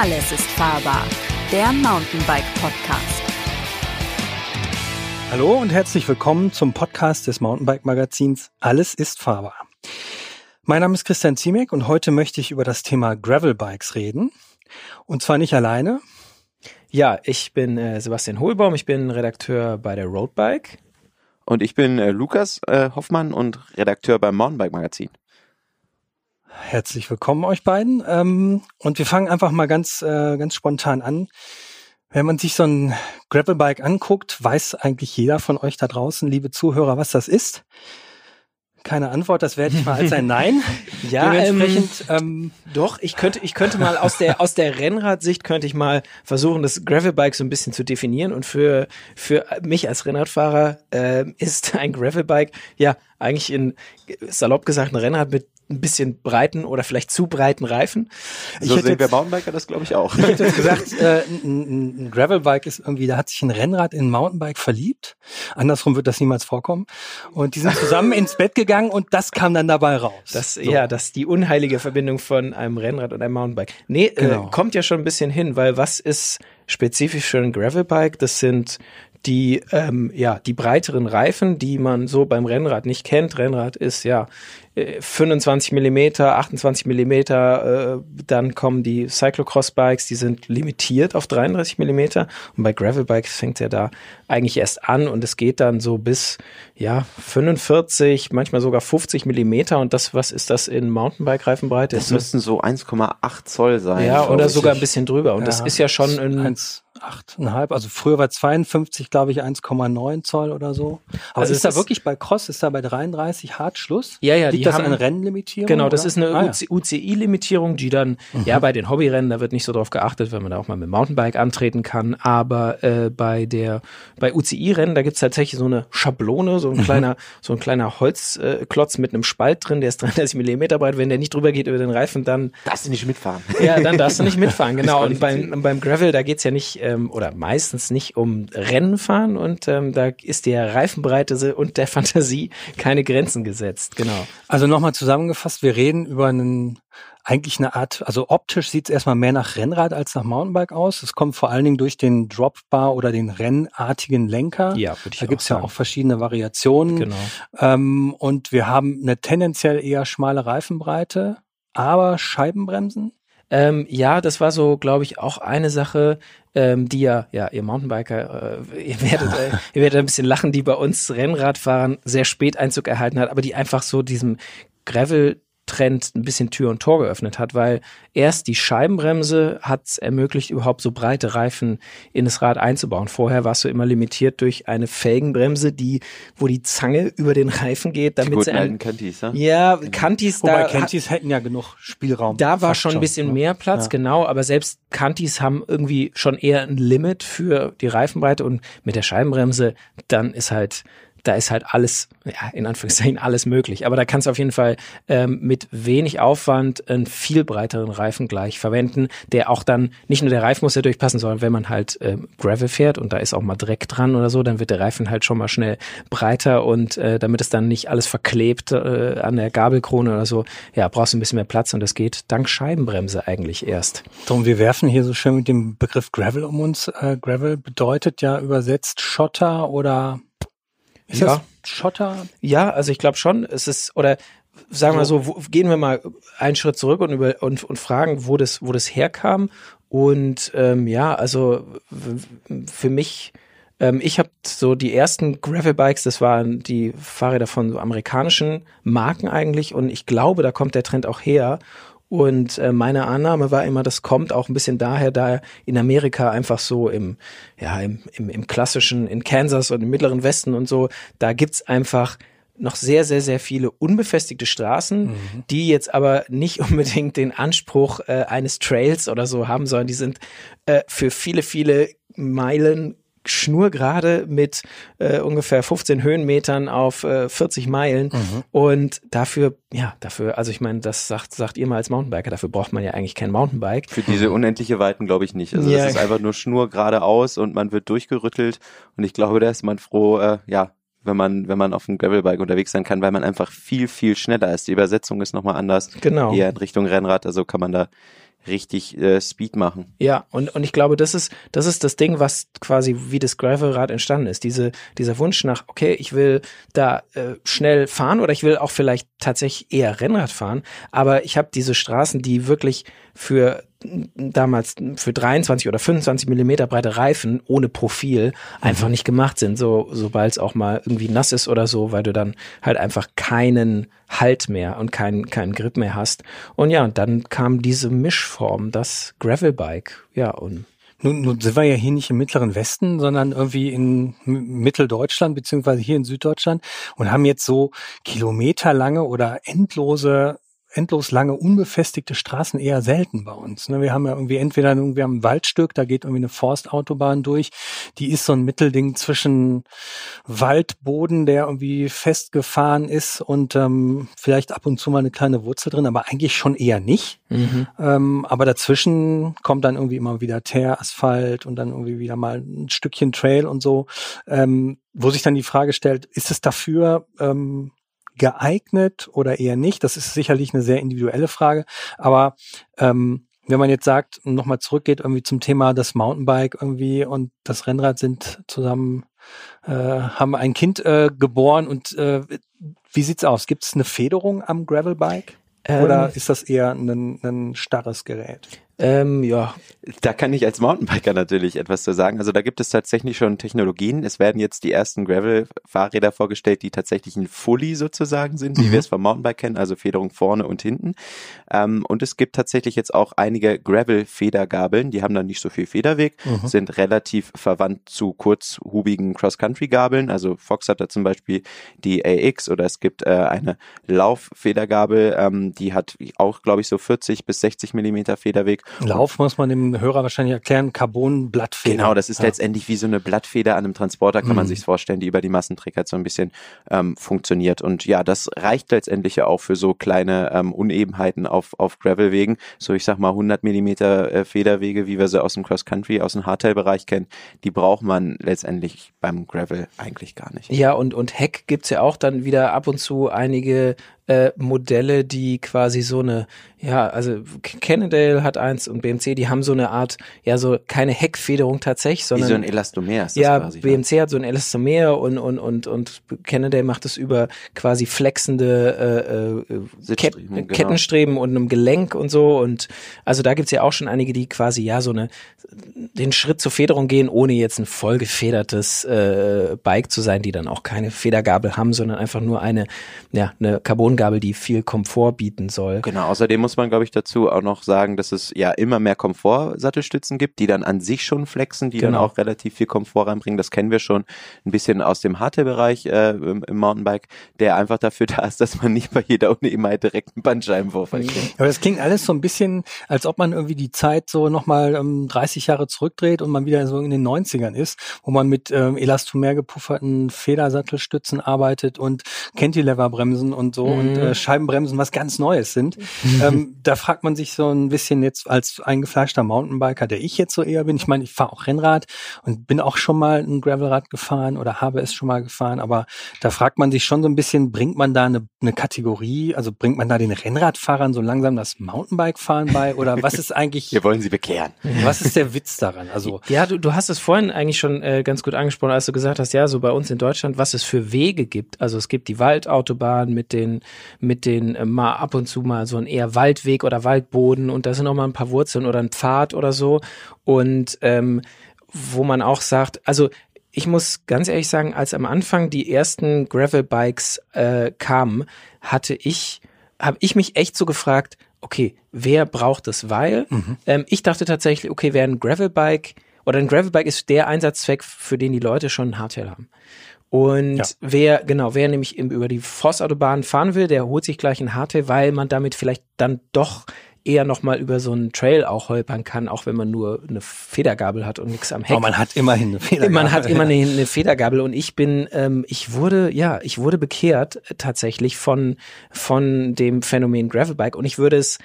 Alles ist fahrbar, der Mountainbike-Podcast. Hallo und herzlich willkommen zum Podcast des Mountainbike-Magazins Alles ist fahrbar. Mein Name ist Christian Ziemek und heute möchte ich über das Thema Gravelbikes reden. Und zwar nicht alleine. Ja, ich bin Sebastian Holbaum, ich bin Redakteur bei der Roadbike. Und ich bin Lukas Hoffmann und Redakteur beim Mountainbike-Magazin. Herzlich willkommen euch beiden. Und wir fangen einfach mal ganz spontan an. Wenn man sich so ein Gravelbike anguckt, weiß eigentlich jeder von euch da draußen, liebe Zuhörer, was das ist. Keine Antwort, das werde ich mal als ein Nein. Ja, dementsprechend, doch, ich könnte mal aus der Rennradsicht könnte ich mal versuchen, das Gravelbike so ein bisschen zu definieren. Und für mich als Rennradfahrer ist ein Gravelbike ja eigentlich salopp gesagt ein Rennrad mit ein bisschen breiten oder vielleicht zu breiten Reifen. So sehen wir Mountainbiker das, glaube ich, auch. Ich hätte gesagt, ein Gravelbike ist irgendwie, da hat sich ein Rennrad in ein Mountainbike verliebt. Andersrum wird das niemals vorkommen. Und die sind zusammen ins Bett gegangen und das kam dann dabei raus. Das ist die unheilige Verbindung von einem Rennrad und einem Mountainbike. Nee, genau. Kommt ja schon ein bisschen hin, weil was ist spezifisch für ein Gravelbike? Das sind die breiteren Reifen, die man so beim Rennrad nicht kennt. Rennrad ist ja 25 mm, 28 mm, dann kommen die Cyclocross-Bikes, die sind limitiert auf 33 mm und bei Gravelbikes fängt es ja da eigentlich erst an und es geht dann so bis 45, manchmal sogar 50 mm und das, was ist das in Mountainbike-Reifenbreite? Das müssten so 1,8 Zoll sein. Ja, oder sogar ein bisschen drüber und das ist ja schon ein 8,5, also früher war 52, glaube ich, 1,9 Zoll oder so. Aber also ist da wirklich bei Cross, ist da bei 33 hart Schluss? Ja, liegt das an Rennlimitierung? Genau, das ist eine UCI-Limitierung, die dann, bei den Hobbyrennen, da wird nicht so drauf geachtet, wenn man da auch mal mit dem Mountainbike antreten kann, aber bei UCI-Rennen, da gibt's tatsächlich so eine Schablone, so ein kleiner Holzklotz mit einem Spalt drin, der ist 33 mm breit, wenn der nicht drüber geht über den Reifen, dann darfst du nicht mitfahren. Ja, dann darfst du nicht mitfahren, genau. Und beim Gravel, da geht's ja nicht oder meistens nicht um Rennen fahren und da ist der Reifenbreite und der Fantasie keine Grenzen gesetzt, genau. Also nochmal zusammengefasst, wir reden über eine Art, also optisch sieht es erstmal mehr nach Rennrad als nach Mountainbike aus. Es kommt vor allen Dingen durch den Dropbar oder den rennartigen Lenker. Ja, würde ich auch sagen. Da gibt es ja auch verschiedene Variationen. Genau. Und wir haben eine tendenziell eher schmale Reifenbreite, aber Scheibenbremsen. Das war so, glaube ich, auch eine Sache, die ihr Mountainbiker, ihr werdet ein bisschen lachen, die bei uns Rennradfahrern sehr spät Einzug erhalten hat, aber die einfach so diesem Gravel-Trend ein bisschen Tür und Tor geöffnet hat, weil erst die Scheibenbremse hat es ermöglicht, überhaupt so breite Reifen in das Rad einzubauen. Vorher warst du immer limitiert durch eine Felgenbremse, wo die Zange über den Reifen geht, damit die Kantis, ne? Ja, Kantis da. Wobei Kantis hätten ja genug Spielraum. Da war schon ein bisschen mehr Platz, genau, aber selbst Kantis haben irgendwie schon eher ein Limit für die Reifenbreite und mit der Scheibenbremse, dann ist halt alles, in Anführungszeichen, alles möglich. Aber da kannst du auf jeden Fall mit wenig Aufwand einen viel breiteren Reifen gleich verwenden, der auch dann, nicht nur der Reifen muss ja durchpassen, sondern wenn man halt Gravel fährt und da ist auch mal Dreck dran oder so, dann wird der Reifen halt schon mal schnell breiter und damit es dann nicht alles verklebt an der Gabelkrone oder so, brauchst du ein bisschen mehr Platz und das geht dank Scheibenbremse eigentlich erst. Drum, wir werfen hier so schön mit dem Begriff Gravel um uns. Gravel bedeutet ja übersetzt Schotter oder... Ist das Schotter? Ja, also ich glaube schon. Es ist, oder sagen wir so, gehen wir mal einen Schritt zurück und fragen, wo das herkam. Und also für mich, ich habe so die ersten Gravelbikes, das waren die Fahrräder von so amerikanischen Marken eigentlich. Und ich glaube, da kommt der Trend auch her. Und meine Annahme war immer, das kommt auch ein bisschen daher, da in Amerika einfach so im klassischen, in Kansas und im Mittleren Westen und so, da gibt's einfach noch sehr, sehr, sehr viele unbefestigte Straßen, die jetzt aber nicht unbedingt den Anspruch eines Trails oder so haben, sondern die sind für viele, viele Meilen schnurgerade mit ungefähr 15 Höhenmetern auf 40 Meilen und dafür, also ich meine, das sagt ihr mal als Mountainbiker, dafür braucht man ja eigentlich kein Mountainbike. Für diese unendliche Weiten glaube ich nicht. Also das ist einfach nur schnurgeradeaus und man wird durchgerüttelt und ich glaube, da ist man froh, wenn man auf dem Gravelbike unterwegs sein kann, weil man einfach viel, viel schneller ist. Die Übersetzung ist nochmal anders. Genau. Eher in Richtung Rennrad, also kann man da richtig Speed machen. Ja, und ich glaube, das ist das Ding, was quasi wie das Gravelrad entstanden ist. Dieser Wunsch nach, okay, ich will da schnell fahren oder ich will auch vielleicht tatsächlich eher Rennrad fahren, aber ich habe diese Straßen, die wirklich für 23 oder 25 Millimeter breite Reifen ohne Profil einfach nicht gemacht sind, sobald es auch mal irgendwie nass ist oder so, weil du dann halt einfach keinen Halt mehr und keinen Grip mehr hast. Und ja, und dann kam diese Mischform, das Gravelbike. Ja, und nun sind wir ja hier nicht im mittleren Westen, sondern irgendwie in Mitteldeutschland beziehungsweise hier in Süddeutschland und haben jetzt so kilometerlange oder endlos lange unbefestigte Straßen eher selten bei uns. Wir haben ja irgendwie ein Waldstück, da geht irgendwie eine Forstautobahn durch. Die ist so ein Mittelding zwischen Waldboden, der irgendwie festgefahren ist und vielleicht ab und zu mal eine kleine Wurzel drin, aber eigentlich schon eher nicht. Mhm. Aber dazwischen kommt dann irgendwie immer wieder Teer, Asphalt und dann irgendwie wieder mal ein Stückchen Trail und so, wo sich dann die Frage stellt, ist es dafür geeignet oder eher nicht? Das ist sicherlich eine sehr individuelle Frage, aber wenn man jetzt sagt, nochmal zurückgeht irgendwie zum Thema, das Mountainbike irgendwie und das Rennrad sind zusammen, haben ein Kind geboren und wie sieht's aus? Gibt es eine Federung am Gravelbike oder ist das eher ein starres Gerät? Ja, da kann ich als Mountainbiker natürlich etwas zu sagen. Also da gibt es tatsächlich schon Technologien. Es werden jetzt die ersten Gravel-Fahrräder vorgestellt, die tatsächlich ein Fully sozusagen sind, wie wir es vom Mountainbike kennen, also Federung vorne und hinten. Und es gibt tatsächlich jetzt auch einige Gravel-Federgabeln, die haben dann nicht so viel Federweg, sind relativ verwandt zu kurzhubigen Cross-Country-Gabeln. Also Fox hat da zum Beispiel die AX oder es gibt eine Lauf-Federgabel, die hat auch, glaube ich, so 40 bis 60 Millimeter Federweg. Lauf muss man dem Hörer wahrscheinlich erklären, Carbon-Blattfeder. Genau, das ist letztendlich wie so eine Blattfeder an einem Transporter, kann man sich's vorstellen, die über die Massenträgheit so ein bisschen funktioniert. Und ja, das reicht letztendlich ja auch für so kleine Unebenheiten auf Gravelwegen. So, ich sag mal, 100 Millimeter Federwege, wie wir sie aus dem Cross-Country, aus dem Hardtail-Bereich kennen, die braucht man letztendlich beim Gravel eigentlich gar nicht. Ja, und Heck gibt's ja auch dann wieder ab und zu einige Modelle, die quasi so eine, ja, also Cannondale hat eins und BMC, die haben so eine Art, ja, so keine Heckfederung tatsächlich, sondern wie so ein Elastomer ist das ja, quasi. Ja, BMC hat so ein Elastomer und Cannondale macht es über quasi flexende Sitzstreben, Kettenstreben und einem Gelenk und so und also da gibt's ja auch schon einige, die quasi ja so den Schritt zur Federung gehen, ohne jetzt ein voll gefedertes Bike zu sein, die dann auch keine Federgabel haben, sondern einfach nur eine Carbon Gabel, die viel Komfort bieten soll. Genau, außerdem muss man, glaube ich, dazu auch noch sagen, dass es ja immer mehr Komfort-Sattelstützen gibt, die dann an sich schon flexen, die dann auch relativ viel Komfort reinbringen. Das kennen wir schon ein bisschen aus dem Hardtail-Bereich im Mountainbike, der einfach dafür da ist, dass man nicht bei jeder Unebenheit direkt einen Bandscheibenvorfall kriegt. Aber das klingt alles so ein bisschen, als ob man irgendwie die Zeit so nochmal 30 Jahre zurückdreht und man wieder so in den 90ern ist, wo man mit elastomer gepufferten Federsattelstützen arbeitet und Cantilever-Bremsen und so. Und Scheibenbremsen was ganz Neues sind. Da fragt man sich so ein bisschen jetzt als eingefleischter Mountainbiker, der ich jetzt so eher bin. Ich meine, ich fahre auch Rennrad und bin auch schon mal ein Gravelrad gefahren oder habe es schon mal gefahren. Aber da fragt man sich schon so ein bisschen, bringt man da eine Kategorie, also bringt man da den Rennradfahrern so langsam das Mountainbike-Fahren bei? Oder was ist eigentlich... Wir wollen sie bekehren. Was ist der Witz daran? Also ja, du hast es vorhin eigentlich schon ganz gut angesprochen, als du gesagt hast, ja, so bei uns in Deutschland, was es für Wege gibt. Also es gibt die Waldautobahn mit den mal ab und zu mal so ein eher Waldweg oder Waldboden und da sind auch mal ein paar Wurzeln oder ein Pfad oder so und wo man auch sagt, also ich muss ganz ehrlich sagen, als am Anfang die ersten Gravelbikes kamen, habe ich mich echt so gefragt, okay, wer braucht das, weil ich dachte tatsächlich, okay, wer ein Gravelbike oder ein Gravelbike ist der Einsatzzweck, für den die Leute schon ein Hardtail haben. Und wer nämlich über die Forstautobahn fahren will, der holt sich gleich ein Hardtail, weil man damit vielleicht dann doch eher nochmal über so einen Trail auch holpern kann, auch wenn man nur eine Federgabel hat und nichts am Heck. Aber man hat immerhin eine Federgabel. Man hat immerhin eine Federgabel und ich wurde bekehrt tatsächlich von dem Phänomen Gravelbike und ich würde es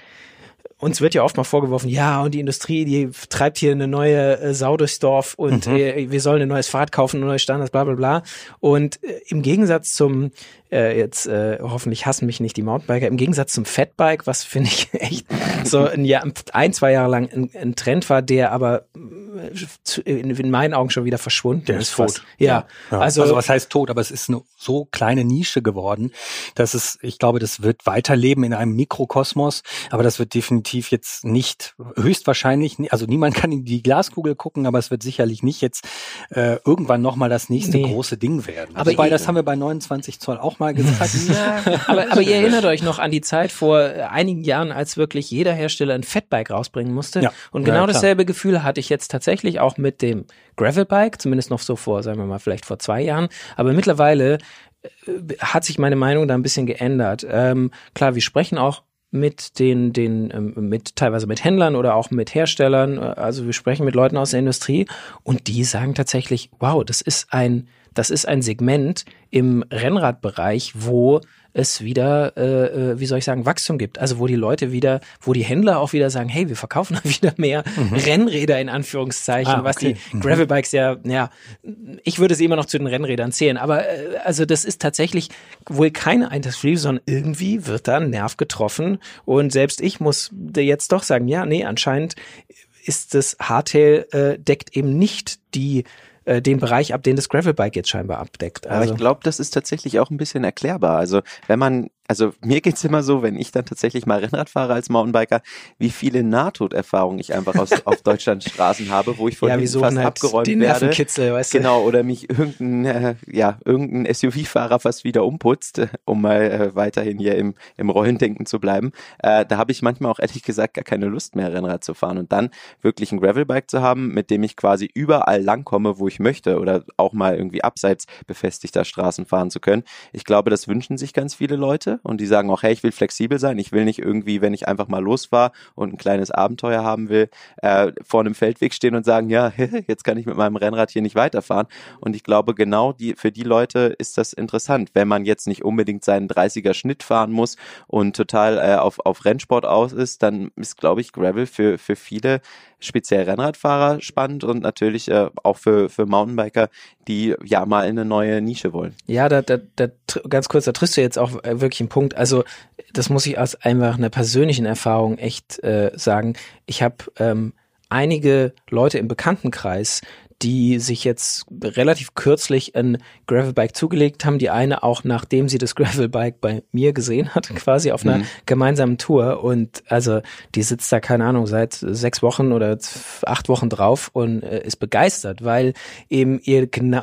uns wird ja oft mal vorgeworfen, ja, und die Industrie, die treibt hier eine neue Sau durchs Dorf und wir sollen ein neues Fahrrad kaufen, neue Standards, bla bla bla. Und im Gegensatz zum, hoffentlich hassen mich nicht die Mountainbiker, im Gegensatz zum Fatbike, was finde ich echt so ein, zwei Jahre lang ein Trend war, der aber in meinen Augen schon wieder verschwunden ist. Der ist tot. Ja. Also was heißt tot, aber es ist eine so kleine Nische geworden, dass es, ich glaube, das wird weiterleben in einem Mikrokosmos, aber das wird definitiv jetzt nicht, höchstwahrscheinlich, also niemand kann in die Glaskugel gucken, aber es wird sicherlich nicht jetzt irgendwann nochmal das nächste große Ding werden. Aber wobei, das haben wir bei 29 Zoll auch mal gesagt. Ja, aber ihr erinnert euch noch an die Zeit vor einigen Jahren, als wirklich jeder Hersteller ein Fatbike rausbringen musste. Ja. Und genau dasselbe Gefühl hatte ich jetzt tatsächlich auch mit dem Gravelbike, zumindest noch so vor, sagen wir mal, vielleicht vor 2 Jahren. Aber mittlerweile hat sich meine Meinung da ein bisschen geändert. Klar, wir sprechen auch teilweise mit Händlern oder auch mit Herstellern. Also wir sprechen mit Leuten aus der Industrie und die sagen tatsächlich, wow, das ist ein Segment im Rennradbereich, wo es wieder, Wachstum gibt. Also wo die Händler auch wieder sagen, hey, wir verkaufen wieder mehr Rennräder in Anführungszeichen, was die Gravelbikes ja, ich würde sie immer noch zu den Rennrädern zählen, aber also das ist tatsächlich wohl keine Industrie, sondern irgendwie wird da ein Nerv getroffen und selbst ich muss dir jetzt doch sagen, anscheinend ist das Hardtail deckt eben nicht den Bereich ab, den das Gravelbike jetzt scheinbar abdeckt. Also. Aber ich glaube, das ist tatsächlich auch ein bisschen erklärbar. Also mir geht's immer so, wenn ich dann tatsächlich mal Rennrad fahre als Mountainbiker, wie viele Nahtoderfahrungen ich einfach auf Deutschlandstraßen habe, wo ich von fast halt abgeräumt den werde. Nervenkitzel, weißt du? Genau, oder mich irgendein SUV-Fahrer fast wieder umputzt, um mal weiterhin hier im Rollendenken zu bleiben. Da habe ich manchmal auch ehrlich gesagt gar keine Lust mehr, Rennrad zu fahren und dann wirklich ein Gravelbike zu haben, mit dem ich quasi überall langkomme, wo ich möchte oder auch mal irgendwie abseits befestigter Straßen fahren zu können. Ich glaube, das wünschen sich ganz viele Leute. Und die sagen auch, hey, ich will flexibel sein, ich will nicht irgendwie, wenn ich einfach mal los war und ein kleines Abenteuer haben will, vor einem Feldweg stehen und sagen, ja, jetzt kann ich mit meinem Rennrad hier nicht weiterfahren. Und ich glaube, genau für die Leute ist das interessant, wenn man jetzt nicht unbedingt seinen 30er-Schnitt fahren muss und total auf Rennsport aus ist, dann ist, glaube ich, Gravel für viele, speziell Rennradfahrer, spannend und natürlich auch für Mountainbiker, die ja mal in eine neue Nische wollen. Ja, ganz kurz, da triffst du jetzt auch wirklich einen Punkt. Also das muss ich aus einfach einer persönlichen Erfahrung echt sagen. Ich habe einige Leute im Bekanntenkreis, die sich jetzt relativ kürzlich ein Gravelbike zugelegt haben. Die eine auch, nachdem sie das Gravelbike bei mir gesehen hat, quasi auf einer gemeinsamen Tour. Und also die sitzt da, keine Ahnung, seit 6 Wochen oder 8 Wochen drauf und ist begeistert, weil eben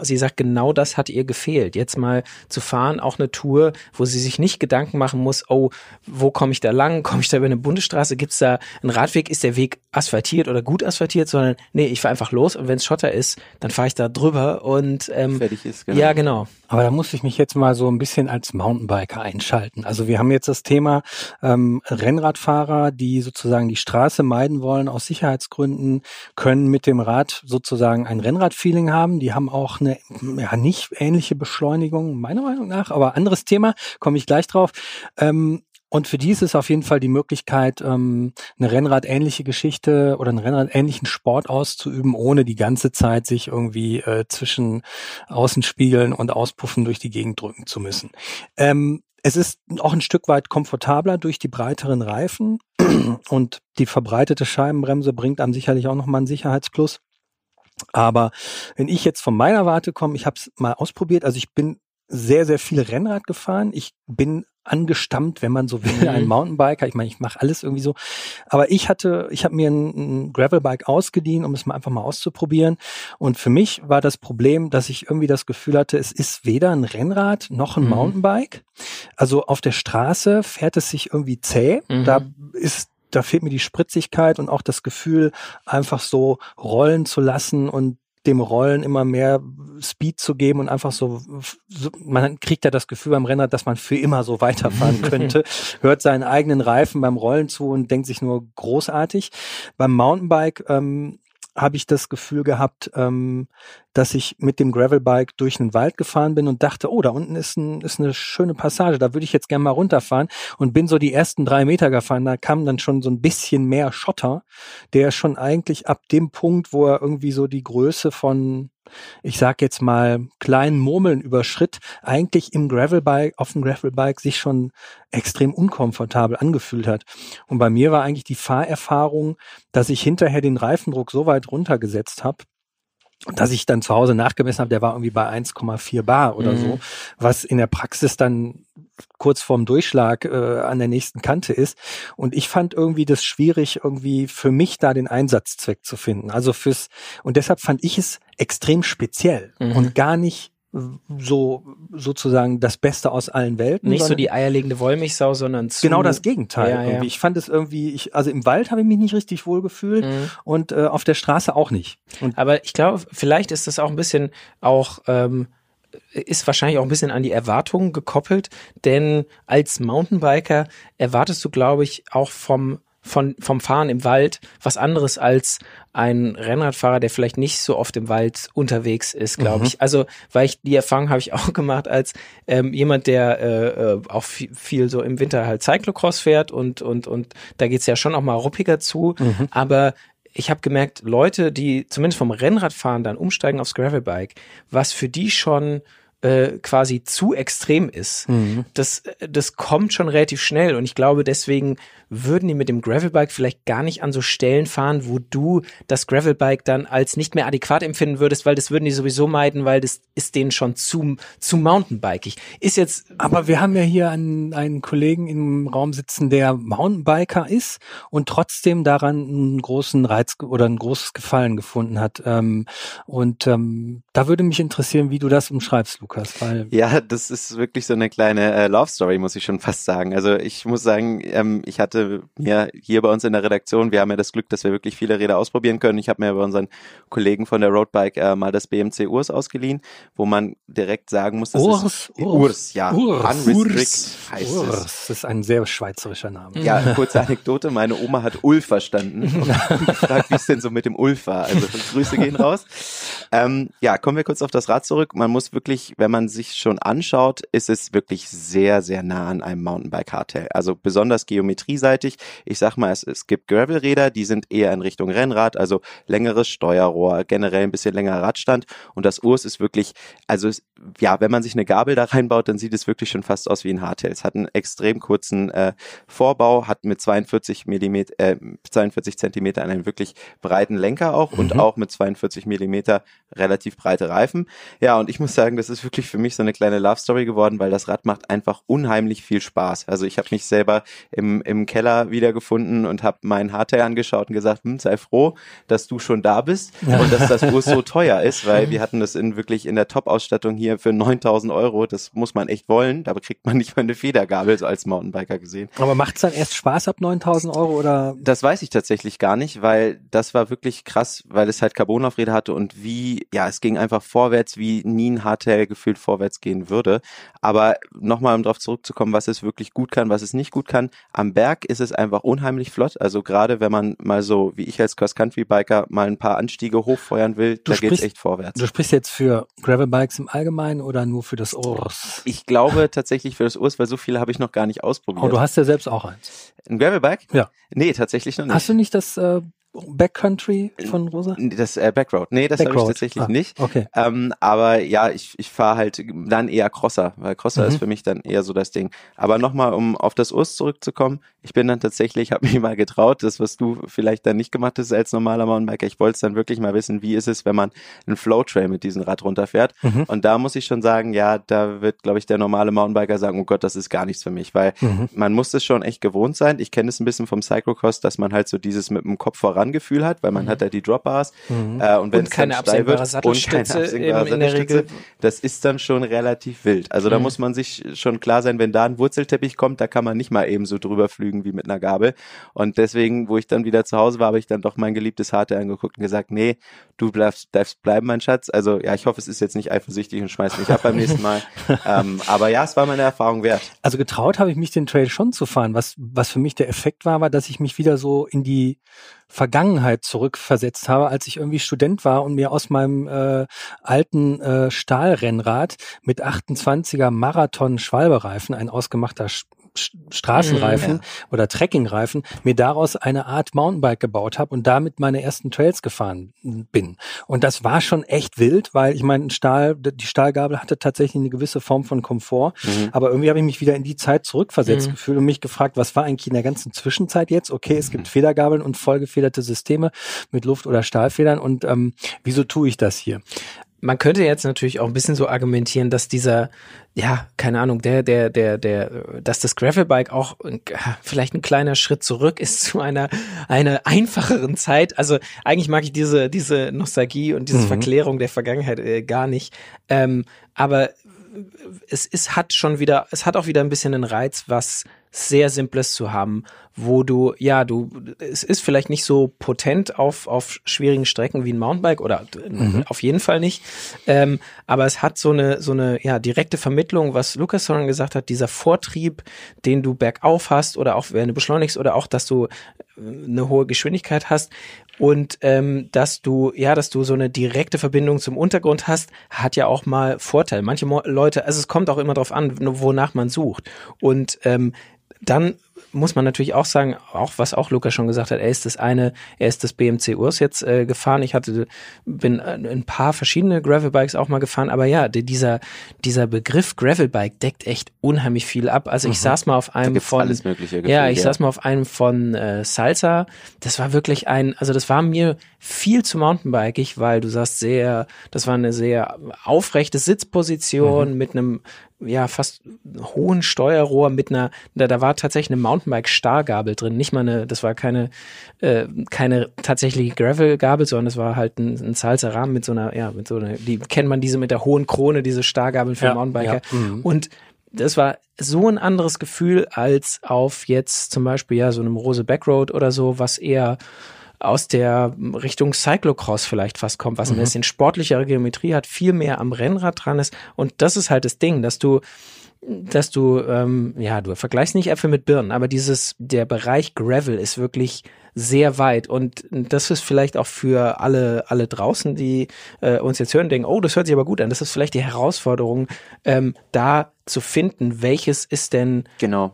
sie sagt, genau das hat ihr gefehlt. Jetzt mal zu fahren, auch eine Tour, wo sie sich nicht Gedanken machen muss, oh, wo komme ich da lang? Komme ich da über eine Bundesstraße? Gibt's da einen Radweg? Ist der Weg asphaltiert oder gut asphaltiert? Sondern nee, ich fahre einfach los und wenn es Schotter ist, dann fahre ich da drüber und fertig ist, genau. Ja, genau. Aber da muss ich mich jetzt mal so ein bisschen als Mountainbiker einschalten. Also wir haben jetzt das Thema Rennradfahrer, die sozusagen die Straße meiden wollen aus Sicherheitsgründen, können mit dem Rad sozusagen ein Rennradfeeling haben. Die haben auch eine nicht ähnliche Beschleunigung, meiner Meinung nach, aber anderes Thema, komme ich gleich drauf. Und für die ist es auf jeden Fall die Möglichkeit, eine rennradähnliche Geschichte oder einen rennradähnlichen Sport auszuüben, ohne die ganze Zeit sich irgendwie zwischen Außenspiegeln und Auspuffen durch die Gegend drücken zu müssen. Es ist auch ein Stück weit komfortabler durch die breiteren Reifen und die verbreitete Scheibenbremse bringt einem sicherlich auch nochmal einen Sicherheitsplus. Aber wenn ich jetzt von meiner Warte komme, ich habe es mal ausprobiert, also ich bin sehr, sehr viel Rennrad gefahren. Ich bin angestammt, wenn man so will, ein Mountainbiker. Ich meine, ich mache alles irgendwie so. Aber ich habe mir ein Gravelbike ausgeliehen, um es mal einfach mal auszuprobieren. Und für mich war das Problem, dass ich irgendwie das Gefühl hatte, es ist weder ein Rennrad noch ein Mountainbike. Also auf der Straße fährt es sich irgendwie zäh. Da fehlt mir die Spritzigkeit und auch das Gefühl, einfach so rollen zu lassen und dem Rollen immer mehr Speed zu geben und einfach so, man kriegt ja das Gefühl beim Rennrad, dass man für immer so weiterfahren könnte, hört seinen eigenen Reifen beim Rollen zu und denkt sich nur großartig. Beim Mountainbike habe ich das Gefühl gehabt, dass ich mit dem Gravelbike durch einen Wald gefahren bin und dachte, oh, da unten ist eine schöne Passage, da würde ich jetzt gerne mal runterfahren, und bin so die ersten 3 Meter gefahren, da kam dann schon so ein bisschen mehr Schotter, der schon eigentlich ab dem Punkt, wo er irgendwie so die Größe von, ich sag jetzt mal, kleinen Murmeln überschritt, eigentlich im Gravelbike, auf dem Gravelbike sich schon extrem unkomfortabel angefühlt hat. Und bei mir war eigentlich die Fahrerfahrung, dass ich hinterher den Reifendruck so weit runtergesetzt habe, dass ich dann zu Hause nachgemessen habe, der war irgendwie bei 1,4 Bar oder so, was in der Praxis dann kurz vorm Durchschlag an der nächsten Kante ist. Und ich fand irgendwie das schwierig, irgendwie für mich da den Einsatzzweck zu finden. Also fürs, und deshalb fand ich es extrem speziell und gar nicht so sozusagen das Beste aus allen Welten. Nicht so die eierlegende Wollmilchsau, sondern zu... Genau das Gegenteil. Ja, irgendwie. Ja. Ich fand es irgendwie, also im Wald habe ich mich nicht richtig wohl gefühlt und auf der Straße auch nicht. Und aber ich glaube, vielleicht ist das auch ein bisschen auch... ist wahrscheinlich auch ein bisschen an die Erwartungen gekoppelt, denn als Mountainbiker erwartest du, glaube ich, auch vom Fahren im Wald was anderes als ein Rennradfahrer, der vielleicht nicht so oft im Wald unterwegs ist, glaube ich. Also, weil ich die Erfahrung habe ich auch gemacht als jemand, der auch viel so im Winter halt Cyclocross fährt und da geht's ja schon auch mal ruppiger zu, aber ich habe gemerkt, Leute, die zumindest vom Rennradfahren dann umsteigen aufs Gravelbike, was für die schon quasi zu extrem ist, das kommt schon relativ schnell, und ich glaube, deswegen würden die mit dem Gravelbike vielleicht gar nicht an so Stellen fahren, wo du das Gravelbike dann als nicht mehr adäquat empfinden würdest, weil das würden die sowieso meiden, weil das ist denen schon zu mountainbikeig. Ist jetzt. Aber wir haben ja hier einen Kollegen im Raum sitzen, der Mountainbiker ist und trotzdem daran einen großen Reiz oder ein großes Gefallen gefunden hat. Und da würde mich interessieren, wie du das umschreibst, Lukas. Weil ja, das ist wirklich so eine kleine Love-Story, muss ich schon fast sagen. Also ich muss sagen, ich hatte mir hier bei uns in der Redaktion, wir haben ja das Glück, dass wir wirklich viele Räder ausprobieren können. Ich habe mir bei unseren Kollegen von der Roadbike mal das BMC Urs ausgeliehen, wo man direkt sagen muss, das Urs heißt es. Das ist ein sehr schweizerischer Name. Ja, kurze Anekdote, meine Oma hat Ulf verstanden und gefragt, wie es denn so mit dem Ulf war. Also Grüße gehen raus. Ja, kommen wir kurz auf das Rad zurück. Man muss wirklich, wenn man sich schon anschaut, ist es wirklich sehr, sehr nah an einem Mountainbike-Hardtail. Also besonders Geometrie. Ich sag mal, es gibt Gravelräder, die sind eher in Richtung Rennrad, also längeres Steuerrohr, generell ein bisschen längerer Radstand, und das Urs ist wirklich, also ja, wenn man sich eine Gabel da reinbaut, dann sieht es wirklich schon fast aus wie ein Hardtail. Es hat einen extrem kurzen Vorbau, hat mit 42 Zentimeter einen wirklich breiten Lenker auch und auch mit 42 Millimeter relativ breite Reifen. Ja, und ich muss sagen, das ist wirklich für mich so eine kleine Love Story geworden, weil das Rad macht einfach unheimlich viel Spaß. Also ich habe mich selber im Keller wiedergefunden und habe meinen Hardtail angeschaut und gesagt, sei froh, dass du schon da bist und dass das Urs so teuer ist, weil wir hatten das wirklich in der Top-Ausstattung hier für 9.000 €, das muss man echt wollen, da kriegt man nicht mal eine Federgabel so als Mountainbiker gesehen. Aber macht es dann erst Spaß ab 9.000 € oder? Das weiß ich tatsächlich gar nicht, weil das war wirklich krass, weil es halt Carbonaufräder hatte und wie, ja, es ging einfach vorwärts, wie nie ein Hardtail gefühlt vorwärts gehen würde. Aber nochmal, um darauf zurückzukommen, was es wirklich gut kann, was es nicht gut kann, am Berg ist es einfach unheimlich flott, also gerade wenn man mal so, wie ich als Cross-Country-Biker, mal ein paar Anstiege hochfeuern will, da geht es echt vorwärts. Du sprichst jetzt für Gravelbikes im Allgemeinen oder nur für das Urs? Ich glaube tatsächlich für das Urs, weil so viele habe ich noch gar nicht ausprobiert. Oh, du hast ja selbst auch eins. Ein Gravelbike? Ja. Nee, tatsächlich noch nicht. Hast du nicht das... Backcountry von Rosa? Das Backroad. Nee, das habe ich tatsächlich nicht. Okay. Aber ja, ich fahre halt dann eher Crosser, weil Crosser ist für mich dann eher so das Ding. Aber nochmal, um auf das Urs zurückzukommen, ich bin dann tatsächlich, habe mich mal getraut, das, was du vielleicht dann nicht gemacht hast als normaler Mountainbiker, ich wollte es dann wirklich mal wissen, wie ist es, wenn man einen Flowtrail mit diesem Rad runterfährt. Und da muss ich schon sagen, ja, da wird, glaube ich, der normale Mountainbiker sagen, oh Gott, das ist gar nichts für mich, weil man muss es schon echt gewohnt sein. Ich kenne es ein bisschen vom Cyclocross, dass man halt so dieses mit dem Kopf voran Gefühl hat, weil man hat da die Dropbars und keine absehbare Sattelstütze in der Regel. Das ist dann schon relativ wild. Also da muss man sich schon klar sein, wenn da ein Wurzelteppich kommt, da kann man nicht mal eben so drüber flügen wie mit einer Gabel. Und deswegen, wo ich dann wieder zu Hause war, habe ich dann doch mein geliebtes Harte angeguckt und gesagt, nee, du bleibst bleiben, mein Schatz. Also ja, ich hoffe, es ist jetzt nicht eifersüchtig und schmeißt mich ab beim nächsten Mal. Aber ja, es war meine Erfahrung wert. Also getraut habe ich mich, den Trail schon zu fahren. Was für mich der Effekt war, dass ich mich wieder so in die Vergangenheit zurückversetzt habe, als ich irgendwie Student war und mir aus meinem alten Stahlrennrad mit 28er Marathon-Schwalbereifen, ein ausgemachter Straßenreifen oder Trekkingreifen, mir daraus eine Art Mountainbike gebaut habe und damit meine ersten Trails gefahren bin. Und das war schon echt wild, weil ich meine, die Stahlgabel hatte tatsächlich eine gewisse Form von Komfort, aber irgendwie habe ich mich wieder in die Zeit zurückversetzt gefühlt und mich gefragt, was war eigentlich in der ganzen Zwischenzeit jetzt? Okay, es gibt Federgabeln und vollgefederte Systeme mit Luft- oder Stahlfedern und wieso tue ich das hier? Man könnte jetzt natürlich auch ein bisschen so argumentieren, dass dieser, ja, keine Ahnung, dass das Gravelbike auch vielleicht ein kleiner Schritt zurück ist zu einer einfacheren Zeit. Also eigentlich mag ich diese Nostalgie und diese Verklärung der Vergangenheit gar nicht. Aber es hat auch wieder ein bisschen einen Reiz, was sehr Simples zu haben, wo es ist vielleicht nicht so potent auf schwierigen Strecken wie ein Mountainbike oder auf jeden Fall nicht, aber es hat so eine direkte Vermittlung, was Lukas schon gesagt hat, dieser Vortrieb, den du bergauf hast oder auch wenn du beschleunigst oder auch, dass du eine hohe Geschwindigkeit hast und dass du so eine direkte Verbindung zum Untergrund hast, hat ja auch mal Vorteil. Manche Leute, also es kommt auch immer drauf an, wonach man sucht und dann muss man natürlich auch sagen, auch was auch Lukas schon gesagt hat, er ist das BMC Urs jetzt gefahren. Ich bin ein paar verschiedene Gravelbikes auch mal gefahren, aber ja, dieser Begriff Gravelbike deckt echt unheimlich viel ab. Also ich saß mal auf einem von alles Mögliche Gefühl, saß mal auf einem von Salsa. Das war wirklich das war mir viel zu mountainbikeig, weil du saßt das war eine sehr aufrechte Sitzposition mit einem fast hohen Steuerrohr mit einer, da war tatsächlich eine Mountainbike-Stahlgabel drin, nicht mal das war keine tatsächliche Gravel-Gabel, sondern das war halt ein Salsa-Rahmen die kennt man diese mit der hohen Krone, diese Stahlgabeln für Mountainbiker und das war so ein anderes Gefühl als auf jetzt zum Beispiel so einem Rose Backroad oder so, was eher aus der Richtung Cyclocross vielleicht fast kommt, was ein bisschen sportlichere Geometrie hat, viel mehr am Rennrad dran ist. Und das ist halt das Ding, du vergleichst nicht Äpfel mit Birnen, aber der Bereich Gravel ist wirklich sehr weit und das ist vielleicht auch für alle draußen, die uns jetzt hören, denken, oh, das hört sich aber gut an. Das ist vielleicht die Herausforderung, da zu finden, welches ist denn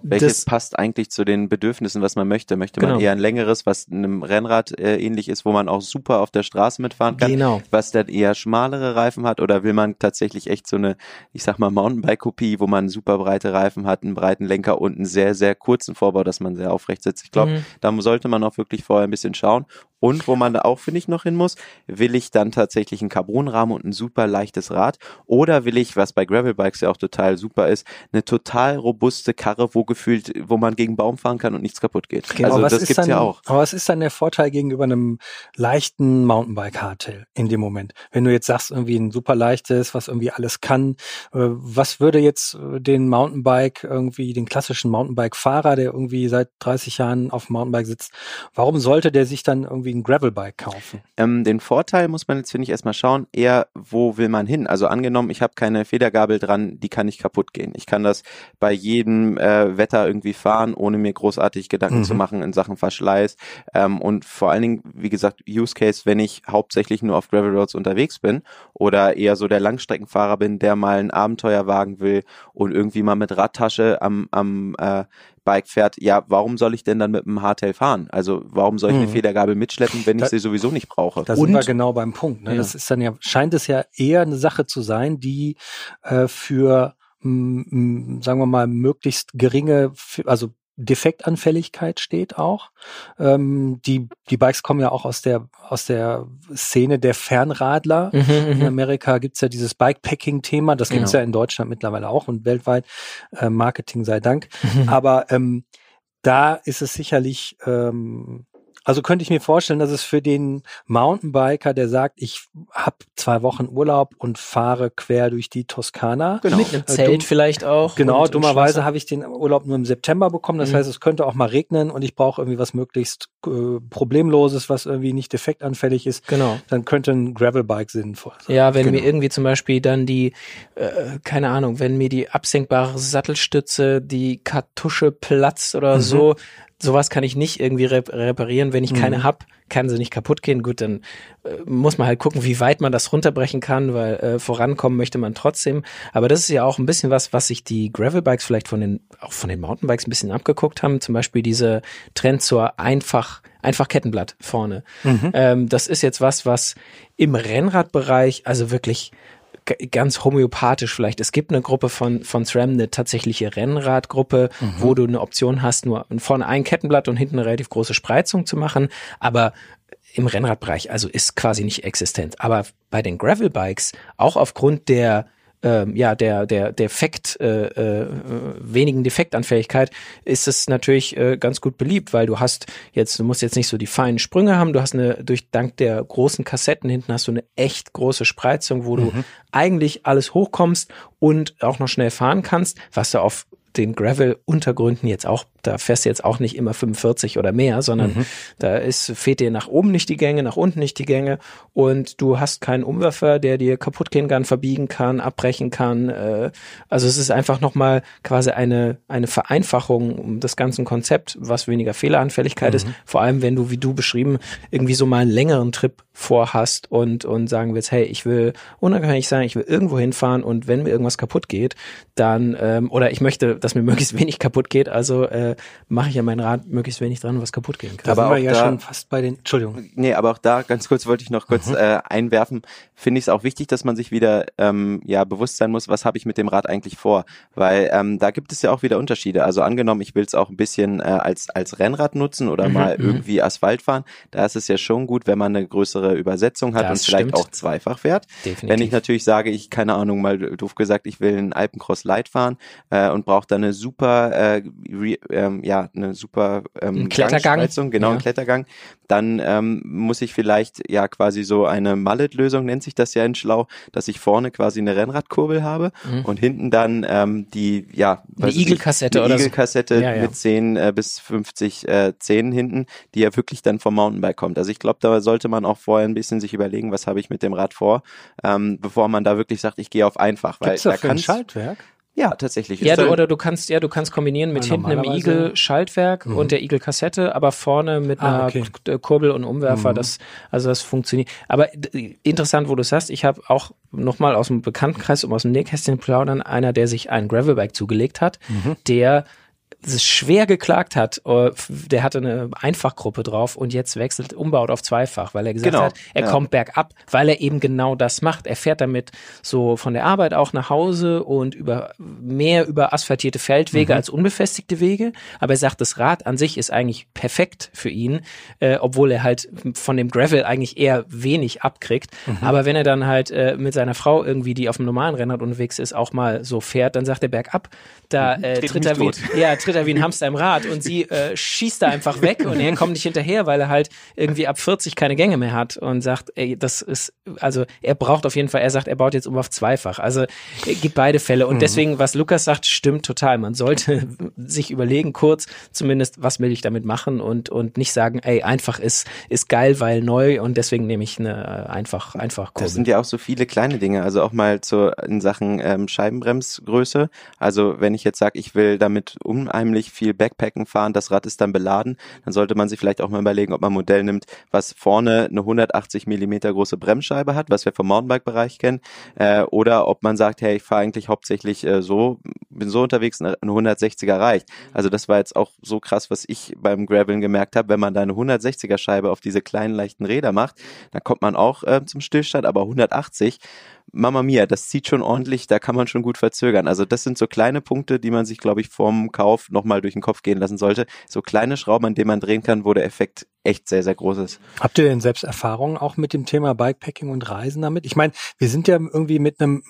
welches passt eigentlich zu den Bedürfnissen, was man möchte. Möchte man eher ein längeres, was einem Rennrad ähnlich ist, wo man auch super auf der Straße mitfahren kann, was dann eher schmalere Reifen hat, oder will man tatsächlich echt so eine, ich sag mal, Mountainbike-Kopie, wo man super breite Reifen hat, einen breiten Lenker und einen sehr, sehr kurzen Vorbau, dass man sehr aufrecht sitzt. Ich glaube, da sollte man auch wirklich vorher ein bisschen schauen. Und wo man da auch, finde ich, noch hin muss, will ich dann tatsächlich einen Carbonrahmen und ein super leichtes Rad, oder will ich, was bei Gravelbikes ja auch total super ist, eine total robuste Karre, wo man gegen Baum fahren kann und nichts kaputt geht. Genau, also das gibt's ja auch. Aber was ist dann der Vorteil gegenüber einem leichten Mountainbike-Hardtail in dem Moment? Wenn du jetzt sagst, irgendwie ein super leichtes, was irgendwie alles kann, was würde jetzt den klassischen Mountainbike-Fahrer, der irgendwie seit 30 Jahren auf dem Mountainbike sitzt, warum sollte der sich dann irgendwie ein Gravelbike kaufen? Den Vorteil muss man jetzt, finde ich, erstmal schauen, eher wo will man hin? Also angenommen, ich habe keine Federgabel dran, die kann nicht kaputt gehen. Ich kann das bei jedem Wetter irgendwie fahren, ohne mir großartig Gedanken zu machen in Sachen Verschleiß und vor allen Dingen, wie gesagt, Use Case, wenn ich hauptsächlich nur auf Gravelroads unterwegs bin oder eher so der Langstreckenfahrer bin, der mal ein Abenteuer wagen will und irgendwie mal mit Radtasche am Bike fährt, warum soll ich denn dann mit einem Hardtail fahren? Also warum soll ich eine Federgabel mitschleppen, wenn ich sie sowieso nicht brauche? Da sind wir genau beim Punkt. Ne? Ja. Das ist dann scheint es ja eher eine Sache zu sein, die für, sagen wir mal, möglichst geringe, also Defektanfälligkeit steht auch. Die Bikes kommen ja auch aus der Szene der Fernradler. In Amerika gibt's ja dieses Bikepacking-Thema. Das gibt's ja in Deutschland mittlerweile auch und weltweit. Marketing sei Dank. Aber da ist es sicherlich... Also könnte ich mir vorstellen, dass es für den Mountainbiker, der sagt, ich habe 2 Wochen Urlaub und fahre quer durch die Toskana. Genau. Mit einem Zelt vielleicht auch. Genau, dummerweise habe ich den Urlaub nur im September bekommen. Das heißt, es könnte auch mal regnen und ich brauche irgendwie was möglichst Problemloses, was irgendwie nicht defektanfällig ist. Genau. Dann könnte ein Gravelbike sinnvoll sein. Ja, wenn mir irgendwie zum Beispiel dann die, keine Ahnung, wenn mir die absenkbare Sattelstütze, die Kartusche platzt oder so, sowas kann ich nicht irgendwie reparieren, wenn ich keine habe, kann sie nicht kaputt gehen. Gut, dann muss man halt gucken, wie weit man das runterbrechen kann, weil vorankommen möchte man trotzdem. Aber das ist ja auch ein bisschen was, was sich die Gravelbikes vielleicht auch von den Mountainbikes ein bisschen abgeguckt haben. Zum Beispiel dieser Trend zur einfach Kettenblatt vorne. Mhm. Das ist jetzt was im Rennradbereich, also wirklich ganz homöopathisch vielleicht. Es gibt eine Gruppe von SRAM, eine tatsächliche Rennradgruppe, wo du eine Option hast, nur vorne ein Kettenblatt und hinten eine relativ große Spreizung zu machen, aber im Rennradbereich, also ist quasi nicht existent. Aber bei den Gravelbikes, auch aufgrund wenigen Defektanfälligkeit, ist es natürlich ganz gut beliebt, weil du musst jetzt nicht so die feinen Sprünge haben, du hast dank der großen Kassetten hinten hast du eine echt große Spreizung, wo du eigentlich alles hochkommst und auch noch schnell fahren kannst, was du auf den Gravel-Untergründen jetzt auch, da fährst du jetzt auch nicht immer 45 oder mehr, sondern da fehlt dir nach oben nicht die Gänge, nach unten nicht die Gänge und du hast keinen Umwerfer, der dir kaputt gehen kann, verbiegen kann, abbrechen kann. Also es ist einfach nochmal quasi eine Vereinfachung des ganzen Konzepts, was weniger Fehleranfälligkeit ist, vor allem wenn du, wie du beschrieben, irgendwie so mal einen längeren Trip vorhast und sagen willst, hey, ich will irgendwo hinfahren und wenn mir irgendwas kaputt geht, dann, oder ich möchte, dass mir möglichst wenig kaputt geht, also mache ich an mein Rad möglichst wenig dran, was kaputt gehen kann. Aber sind wir schon fast bei den, Entschuldigung. Nee, aber auch da, ganz kurz, wollte ich noch kurz einwerfen, finde ich es auch wichtig, dass man sich wieder bewusst sein muss, was habe ich mit dem Rad eigentlich vor, weil da gibt es ja auch wieder Unterschiede, also angenommen, ich will es auch ein bisschen als Rennrad nutzen oder mal irgendwie Asphalt fahren, da ist es ja schon gut, wenn man eine größere Übersetzung hat das und vielleicht auch zweifach wert. Definitiv. Wenn ich natürlich sage, ich will einen Alpencross Light fahren und brauche da eine super Klettergang, einen Klettergang, dann muss ich vielleicht quasi so eine Mallet-Lösung, nennt sich das ja in Schlau, dass ich vorne quasi eine Rennradkurbel habe und hinten dann eine Igelkassette mit 10 bis 50 Zähnen hinten, die ja wirklich dann vom Mountainbike kommt. Also ich glaube, da sollte man auch vorher ein bisschen sich überlegen, was habe ich mit dem Rad vor, bevor man da wirklich sagt, ich gehe auf einfach. Gibt's da ein Schaltwerk? Ja, tatsächlich. Ja, du kannst kombinieren mit hinten einem Igel-Schaltwerk und der Igel-Kassette, aber vorne mit einer Kurbel und Umwerfer, das funktioniert. Aber interessant, wo du es sagst, ich habe auch nochmal aus dem Bekanntenkreis, um aus dem Nähkästchen plaudern, einer, der sich ein Gravelbike zugelegt hat, der schwer geklagt hat, der hatte eine Einfachgruppe drauf und jetzt umbaut auf zweifach, weil er gesagt hat, er kommt bergab, weil er eben genau das macht. Er fährt damit so von der Arbeit auch nach Hause und über asphaltierte Feldwege als unbefestigte Wege, aber er sagt, das Rad an sich ist eigentlich perfekt für ihn, obwohl er halt von dem Gravel eigentlich eher wenig abkriegt, aber wenn er dann halt mit seiner Frau irgendwie, die auf dem normalen Rennrad unterwegs ist, auch mal so fährt, dann sagt er bergab, da tritt er wie ein Hamster im Rad und sie schießt da einfach weg und er kommt nicht hinterher, weil er halt irgendwie ab 40 keine Gänge mehr hat und sagt, er baut jetzt um auf zweifach. Also gibt beide Fälle und deswegen, was Lukas sagt, stimmt total. Man sollte sich überlegen, kurz zumindest, was will ich damit machen und nicht sagen, einfach ist geil, weil neu und deswegen nehme ich eine einfach Kurve. Das sind ja auch so viele kleine Dinge, also auch mal in Sachen Scheibenbremsgröße. Also wenn ich jetzt sage, ich will damit unheimlich viel Backpacken fahren, das Rad ist dann beladen, dann sollte man sich vielleicht auch mal überlegen, ob man ein Modell nimmt, was vorne eine 180 mm große Bremsscheibe hat, was wir vom Mountainbike-Bereich kennen, oder ob man sagt, hey, ich fahre eigentlich hauptsächlich bin so unterwegs, eine 160er reicht. Also das war jetzt auch so krass, was ich beim Graveln gemerkt habe, wenn man da eine 160er Scheibe auf diese kleinen, leichten Räder macht, dann kommt man auch zum Stillstand, aber 180, Mama Mia, das zieht schon ordentlich, da kann man schon gut verzögern. Also das sind so kleine Punkte, die man sich, glaube ich, vorm Kauf nochmal durch den Kopf gehen lassen sollte. So kleine Schrauben, an denen man drehen kann, wo der Effekt echt sehr, sehr groß ist. Habt ihr denn selbst Erfahrungen auch mit dem Thema Bikepacking und Reisen damit? Ich meine, wir sind ja irgendwie mit einem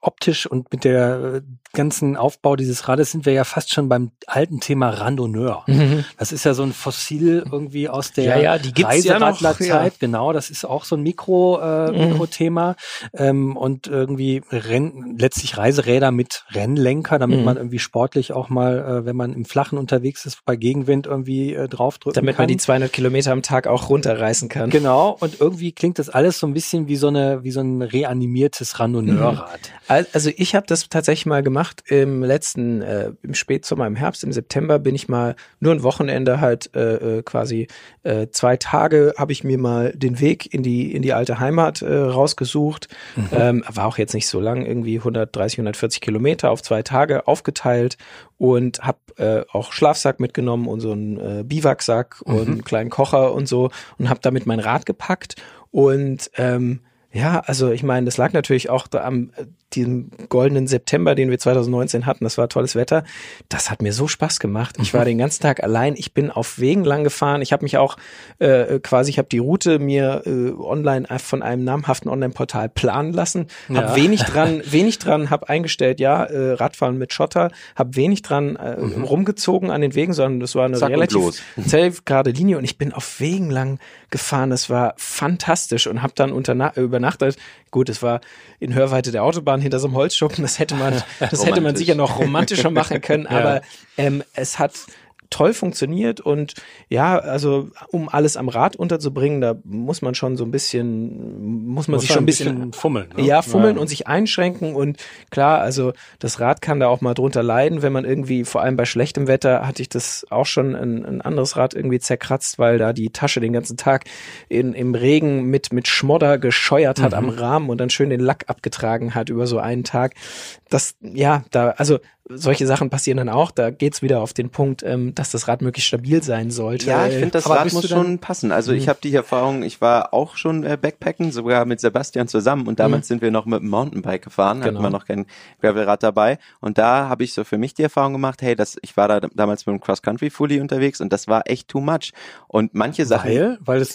optisch und mit der ganzen Aufbau dieses Rades sind wir ja fast schon beim alten Thema Randonneur. Das ist ja so ein Fossil irgendwie aus der Reiseradlerzeit. Genau, das ist auch so ein Mikrothema und irgendwie letztlich Reiseräder mit Rennlenker, damit man irgendwie sportlich auch mal, wenn man im Flachen unterwegs ist, bei Gegenwind irgendwie draufdrücken kann. Damit man die 200 Kilometer am Tag auch runterreißen kann. Genau, und irgendwie klingt das alles so ein bisschen wie so ein reanimiertes Randonneurrad. Also ich habe das tatsächlich mal gemacht im Spätsommer, im Herbst, im September bin ich mal nur ein Wochenende halt quasi 2 Tage habe ich mir mal den Weg in die alte Heimat rausgesucht. Mhm. War auch jetzt nicht so lang, irgendwie 130, 140 Kilometer auf 2 Tage aufgeteilt und habe auch Schlafsack mitgenommen und so einen Biwaksack und einen kleinen Kocher und so und habe damit mein Rad gepackt und ja, also ich meine, das lag natürlich auch da am diesem goldenen September, den wir 2019 hatten. Das war tolles Wetter. Das hat mir so Spaß gemacht. Ich war den ganzen Tag allein. Ich bin auf Wegen lang gefahren. Ich habe mich auch ich habe die Route mir online von einem namhaften Online-Portal planen lassen. Habe wenig dran, habe eingestellt, Radfahren mit Schotter. Habe wenig dran rumgezogen an den Wegen, sondern das war eine relativ gerade Linie und ich bin auf Wegen lang gefahren. Das war fantastisch und habe dann übernachtet. Gut, es war in Hörweite der Autobahn hinter so einem Holzschuppen, das hätte man sicher noch romantischer machen können, aber es hat toll funktioniert und ja, also um alles am Rad unterzubringen, da muss man sich schon ein bisschen fummeln. Ne? Ja, fummeln und sich einschränken und klar, also das Rad kann da auch mal drunter leiden, wenn man irgendwie, vor allem bei schlechtem Wetter, hatte ich das auch schon ein anderes Rad irgendwie zerkratzt, weil da die Tasche den ganzen Tag im Regen mit Schmodder gescheuert hat am Rahmen und dann schön den Lack abgetragen hat über so einen Tag. Solche Sachen passieren dann auch, da geht's wieder auf den Punkt, dass das Rad möglichst stabil sein sollte. Ja, ich finde, das Rad muss schon passen. Also ich habe die Erfahrung, ich war auch schon Backpacken, sogar mit Sebastian zusammen und damals sind wir noch mit dem Mountainbike gefahren, hatten wir noch kein Gravelrad dabei und da habe ich so für mich die Erfahrung gemacht, ich war da damals mit einem Cross-Country-Fully unterwegs und das war echt too much und manche Sachen... Weil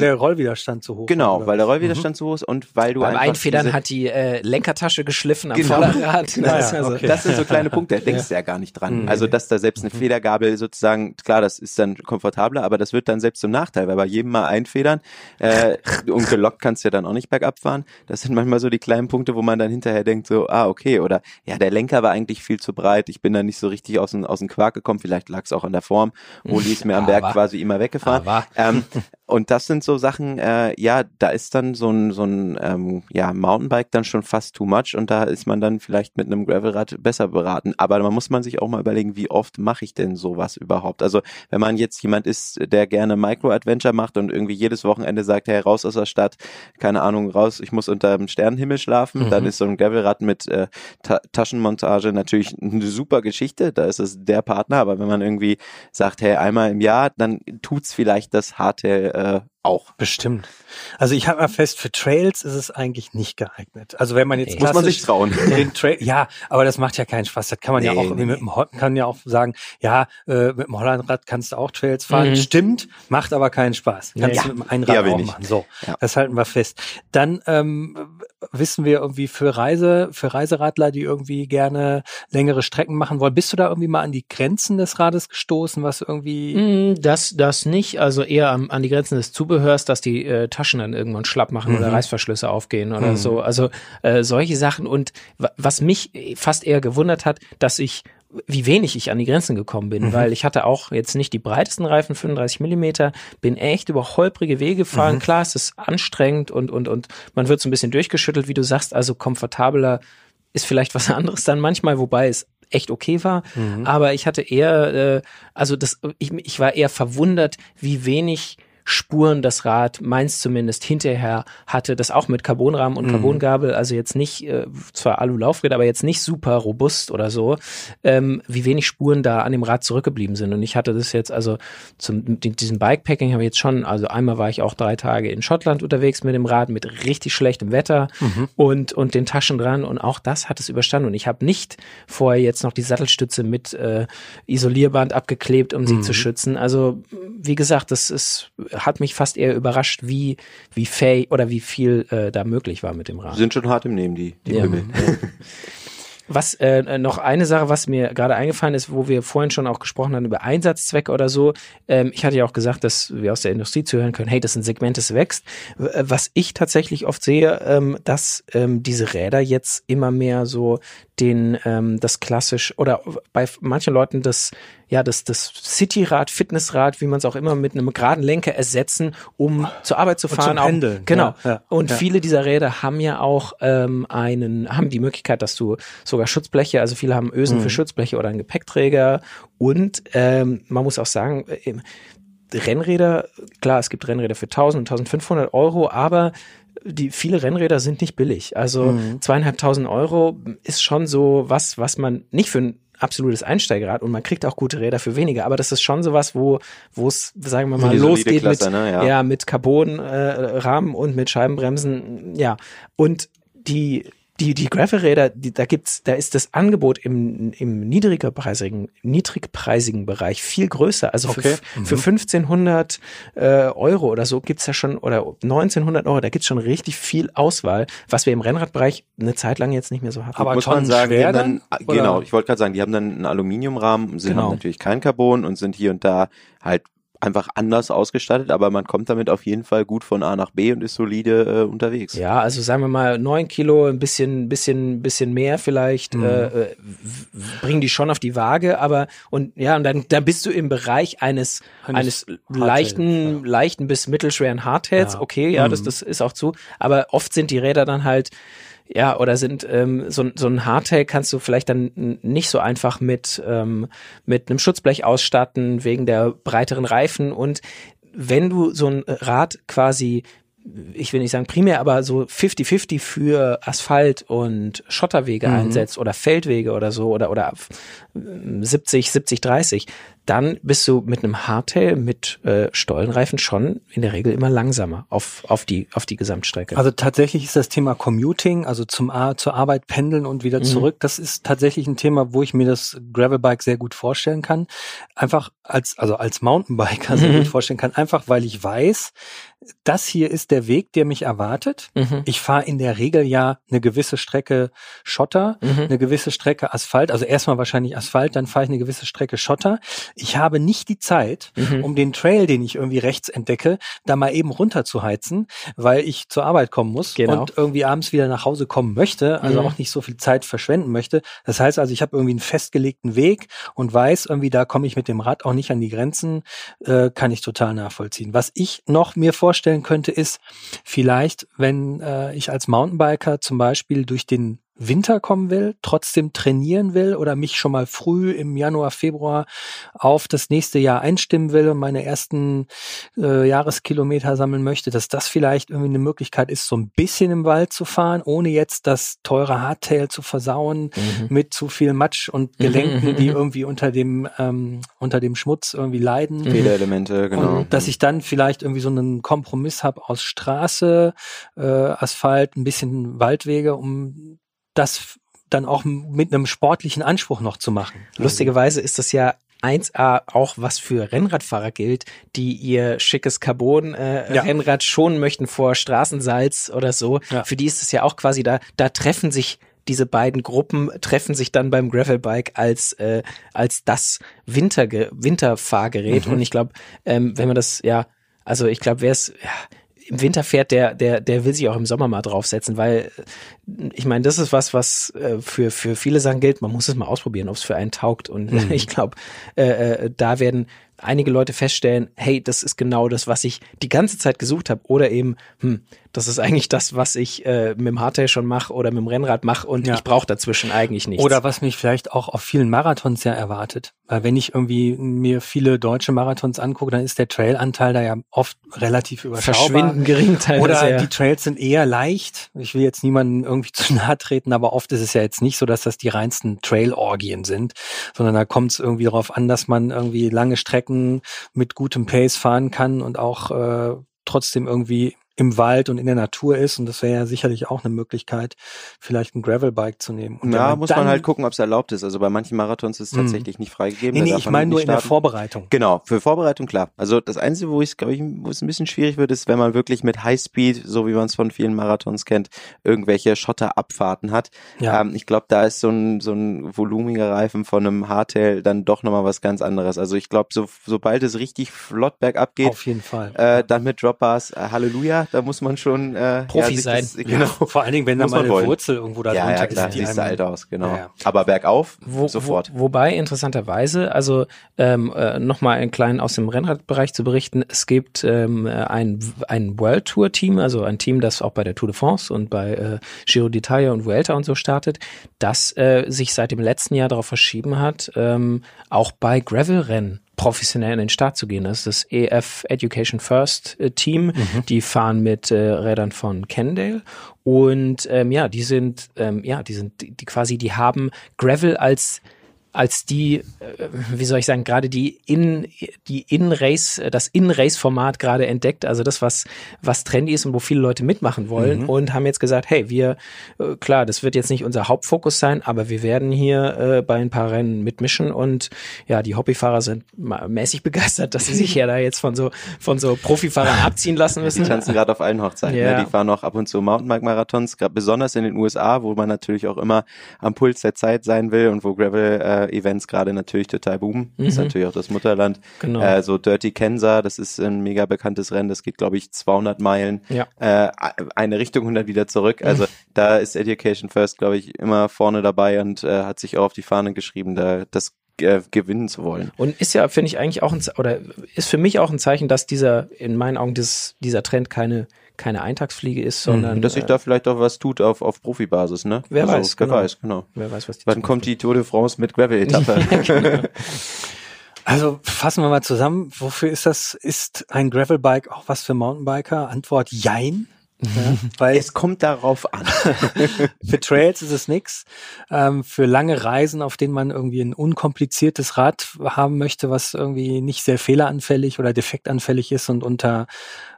der Rollwiderstand zu hoch ist. Genau, weil der Rollwiderstand zu hoch ist und weil du beim einfach... Beim Einfedern hat die Lenkertasche geschliffen am Vorderrad. Das ist so klein Punkte, da denkst du ja gar nicht dran. Also, dass da selbst eine Federgabel sozusagen, klar, das ist dann komfortabler, aber das wird dann selbst zum Nachteil, weil bei jedem mal einfedern und gelockt kannst du ja dann auch nicht bergab fahren. Das sind manchmal so die kleinen Punkte, wo man dann hinterher denkt so, okay, oder ja, der Lenker war eigentlich viel zu breit, ich bin da nicht so richtig aus dem Quark gekommen, vielleicht lag es auch an der Form, Oli ist mir am Berg quasi immer weggefahren. Und das sind so Sachen, da ist dann so ein Mountainbike dann schon fast too much und da ist man dann vielleicht mit einem Gravelrad besser beraten. Aber da muss man sich auch mal überlegen, wie oft mache ich denn sowas überhaupt? Also wenn man jetzt jemand ist, der gerne Micro-Adventure macht und irgendwie jedes Wochenende sagt, hey, raus aus der Stadt, keine Ahnung, raus, ich muss unter dem Sternenhimmel schlafen, dann ist so ein Gravelrad mit Taschenmontage natürlich eine super Geschichte, da ist es der Partner, aber wenn man irgendwie sagt, hey, einmal im Jahr, dann tut's vielleicht das harte auch. Bestimmt. Also ich habe mal fest, für Trails ist es eigentlich nicht geeignet. Also wenn man jetzt muss man sich trauen. Aber das macht ja keinen Spaß. Das kann man mit dem Hollandrad kannst du auch Trails fahren. Stimmt, macht aber keinen Spaß. Kannst du mit dem Einrad auch machen. So, das halten wir fest. Dann wissen wir irgendwie für Reiseradler, die irgendwie gerne längere Strecken machen wollen. Bist du da irgendwie mal an die Grenzen des Rades gestoßen, was irgendwie... Das nicht, also eher an die Grenzen des Zubehörs, dass die Taschen dann irgendwann schlapp machen oder Reißverschlüsse aufgehen oder so. Also solche Sachen und was mich fast eher gewundert hat, wie wenig ich an die Grenzen gekommen bin, weil ich hatte auch jetzt nicht die breitesten Reifen, 35 Millimeter, bin echt über holprige Wege gefahren. Klar, es ist anstrengend und man wird so ein bisschen durchgeschüttelt, wie du sagst, also komfortabler ist vielleicht was anderes dann manchmal, wobei es echt okay war, aber ich hatte eher, ich war eher verwundert, wie wenig Spuren das Rad, meins zumindest, hinterher hatte, das auch mit Carbonrahmen und Carbongabel, also jetzt nicht, zwar Alu-Laufräder, aber jetzt nicht super robust oder so, wie wenig Spuren da an dem Rad zurückgeblieben sind. Und ich hatte das jetzt, also diesem Bikepacking habe ich jetzt schon, also einmal war ich auch 3 Tage in Schottland unterwegs mit dem Rad, mit richtig schlechtem Wetter und den Taschen dran und auch das hat es überstanden. Und ich habe nicht vorher jetzt noch die Sattelstütze mit Isolierband abgeklebt, um sie zu schützen. Also wie gesagt, das ist hat mich fast eher überrascht, wie fähig oder wie viel da möglich war mit dem Rad. Sind schon hart im Nehmen, die Möbel. Was noch eine Sache, was mir gerade eingefallen ist, wo wir vorhin schon auch gesprochen haben über Einsatzzwecke oder so. Ich hatte ja auch gesagt, dass wir aus der Industrie zuhören können, hey, das ist ein Segment, das wächst. Was ich tatsächlich oft sehe, dass diese Räder jetzt immer mehr so den das klassisch oder bei manchen Leuten das Cityrad, Fitnessrad, wie man es auch immer, mit einem geraden Lenker ersetzen, um zur Arbeit zu fahren. Und zum Pendeln. Genau. Ja, und viele dieser Räder haben ja auch haben die Möglichkeit, dass du sogar Schutzbleche, also viele haben Ösen für Schutzbleche oder einen Gepäckträger. Und man muss auch sagen, Rennräder, klar, es gibt Rennräder für 1.000 und 1.500 Euro, aber viele Rennräder sind nicht billig. Also 2.500 Euro ist schon so was man nicht für ein absolutes Einsteigerrad, und man kriegt auch gute Räder für weniger, aber das ist schon sowas, wo es, sagen wir mal, losgeht Klasse, mit Carbon-Rahmen und mit Scheibenbremsen, Und die Gravelräder, da ist das Angebot im niedrigpreisigen Bereich viel größer. Also für 1.500 Euro oder so gibt's ja schon, oder 1.900 Euro, da gibt's schon richtig viel Auswahl, was wir im Rennradbereich eine Zeit lang jetzt nicht mehr so hatten. Aber muss man sagen, die haben dann, ich wollte gerade sagen, die haben dann einen Aluminiumrahmen, haben natürlich kein Carbon und sind hier und da halt einfach anders ausgestattet, aber man kommt damit auf jeden Fall gut von A nach B und ist solide unterwegs. Ja, also sagen wir mal 9 Kilo, ein bisschen mehr vielleicht, bringen die schon auf die Waage, aber und dann bist du im Bereich eines leichten bis mittelschweren Hardtails. Ja. Okay, das ist auch zu, aber oft sind die Räder dann halt so ein Hardtail kannst du vielleicht dann nicht so einfach mit einem Schutzblech ausstatten, wegen der breiteren Reifen. Und wenn du so ein Rad quasi, ich will nicht sagen primär, aber so 50-50 für Asphalt und Schotterwege einsetzt oder Feldwege oder so oder 70-30, dann bist du mit einem Hardtail mit Stollenreifen schon in der Regel immer langsamer auf die Gesamtstrecke. Also tatsächlich ist das Thema Commuting, also zur Arbeit pendeln und wieder zurück, das ist tatsächlich ein Thema, wo ich mir das Gravelbike sehr gut vorstellen kann. Einfach als Mountainbiker sehr gut vorstellen kann, einfach weil ich weiß, das hier ist der Weg, der mich erwartet. Ich fahre in der Regel ja eine gewisse Strecke Schotter, eine gewisse Strecke Asphalt, also erstmal wahrscheinlich Asphalt, dann fahre ich eine gewisse Strecke Schotter. Ich habe nicht die Zeit, um den Trail, den ich irgendwie rechts entdecke, da mal eben runterzuheizen, weil ich zur Arbeit kommen muss und irgendwie abends wieder nach Hause kommen möchte, also auch nicht so viel Zeit verschwenden möchte. Das heißt also, ich habe irgendwie einen festgelegten Weg und weiß irgendwie, da komme ich mit dem Rad auch nicht an die Grenzen, kann ich total nachvollziehen. Was ich noch mir vorstellen könnte, ist vielleicht, wenn ich als Mountainbiker zum Beispiel durch den Winter kommen will, trotzdem trainieren will oder mich schon mal früh im Januar, Februar auf das nächste Jahr einstimmen will und meine ersten Jahreskilometer sammeln möchte, dass das vielleicht irgendwie eine Möglichkeit ist, so ein bisschen im Wald zu fahren, ohne jetzt das teure Hardtail zu versauen mit zu viel Matsch und Gelenken, die irgendwie unter dem Schmutz irgendwie leiden. Federelemente, genau. Und dass ich dann vielleicht irgendwie so einen Kompromiss habe aus Straße, Asphalt, ein bisschen Waldwege, um das dann auch mit einem sportlichen Anspruch noch zu machen. Lustigerweise ist das ja 1A auch, was für Rennradfahrer gilt, die ihr schickes Carbon-Rennrad schonen möchten vor Straßensalz oder so. Ja. Für die ist es ja auch quasi da treffen sich diese beiden Gruppen, dann beim Gravelbike als das Winterfahrgerät. Und ich glaube, wenn man das, im Winter fährt, der will sich auch im Sommer mal draufsetzen, weil ich meine, das ist was für viele Sachen gilt, man muss es mal ausprobieren, ob es für einen taugt, und ich glaube, da werden einige Leute feststellen, hey, das ist genau das, was ich die ganze Zeit gesucht habe, oder eben, das ist eigentlich das, was ich mit dem Hardtail schon mache oder mit dem Rennrad mache, und ich brauche dazwischen eigentlich nichts. Oder was mich vielleicht auch auf vielen Marathons ja erwartet, weil wenn ich irgendwie mir viele deutsche Marathons angucke, dann ist der Trailanteil da ja oft relativ überschaubar. Verschwindend gering teilweise. Oder die Trails sind eher leicht. Ich will jetzt niemanden irgendwie zu nahe treten, aber oft ist es ja jetzt nicht so, dass das die reinsten Trail-Orgien sind, sondern da kommt es irgendwie darauf an, dass man irgendwie lange Strecken mit gutem Pace fahren kann und auch trotzdem irgendwie im Wald und in der Natur ist, und das wäre ja sicherlich auch eine Möglichkeit, vielleicht ein Gravelbike zu nehmen. Und muss man halt gucken, ob es erlaubt ist. Also bei manchen Marathons ist es tatsächlich nicht freigegeben. Nee, ich meine nur in der Vorbereitung. Genau, für Vorbereitung, klar. Also das Einzige, wo es ein bisschen schwierig wird, ist, wenn man wirklich mit Highspeed, so wie man es von vielen Marathons kennt, irgendwelche Schotterabfahrten hat. Ja. Ich glaube, da ist so ein volumiger Reifen von einem Hardtail dann doch nochmal was ganz anderes. Also ich glaube, sobald es richtig flott bergab geht, auf jeden Fall. Dann mit Dropbars, Halleluja. ja, da muss man schon Profi sein. Das, genau. Ja. Vor allen Dingen, wenn da mal eine Wurzel irgendwo da drunter ist. Ja, klar, siehst du alt aus, genau. Ja, ja. Aber bergauf, sofort. Wobei, interessanterweise, also nochmal einen kleinen aus dem Rennradbereich zu berichten, es gibt ein World Tour Team, also ein Team, das auch bei der Tour de France und bei Giro d'Italia und Vuelta und so startet, das sich seit dem letzten Jahr darauf verschieben hat, auch bei Gravel-Rennen professionell in den Start zu gehen. Das ist das EF Education First Team. Mhm. Die fahren mit Rädern von Cannondale. Und die haben Gravel als die, wie soll ich sagen, gerade das In-Race-Format gerade entdeckt, also das, was trendy ist und wo viele Leute mitmachen wollen, und haben jetzt gesagt, hey, das wird jetzt nicht unser Hauptfokus sein, aber wir werden hier bei ein paar Rennen mitmischen, und ja, die Hobbyfahrer sind mäßig begeistert, dass sie sich ja da jetzt von so Profifahrern abziehen lassen müssen. Die tanzen gerade auf allen Hochzeiten, die fahren auch ab und zu Mountainbike-Marathons, gerade besonders in den USA, wo man natürlich auch immer am Puls der Zeit sein will und wo Gravel Events gerade natürlich total boomen. Das ist natürlich auch das Mutterland. Genau. So Dirty Kenza, das ist ein mega bekanntes Rennen, das geht, glaube ich, 200 Meilen. Ja. Eine Richtung, 100 wieder zurück. Also da ist Education First, glaube ich, immer vorne dabei und hat sich auch auf die Fahne geschrieben, das gewinnen zu wollen. Und ist ja, finde ich, eigentlich auch ist für mich auch ein Zeichen, dass in meinen Augen dieser Trend keine Eintagsfliege ist, sondern... dass sich da vielleicht auch was tut auf Profibasis, ne? Wer weiß, genau. Wer weiß, was wann kommt die Tour de France mit Gravel-Etappe? Ja, genau. Also fassen wir mal zusammen, wofür ist das? Ist ein Gravelbike auch was für Mountainbiker? Antwort, jein. Ja, weil es kommt darauf an. Für Trails ist es nix. Für lange Reisen, auf denen man irgendwie ein unkompliziertes Rad haben möchte, was irgendwie nicht sehr fehleranfällig oder defektanfällig ist und unter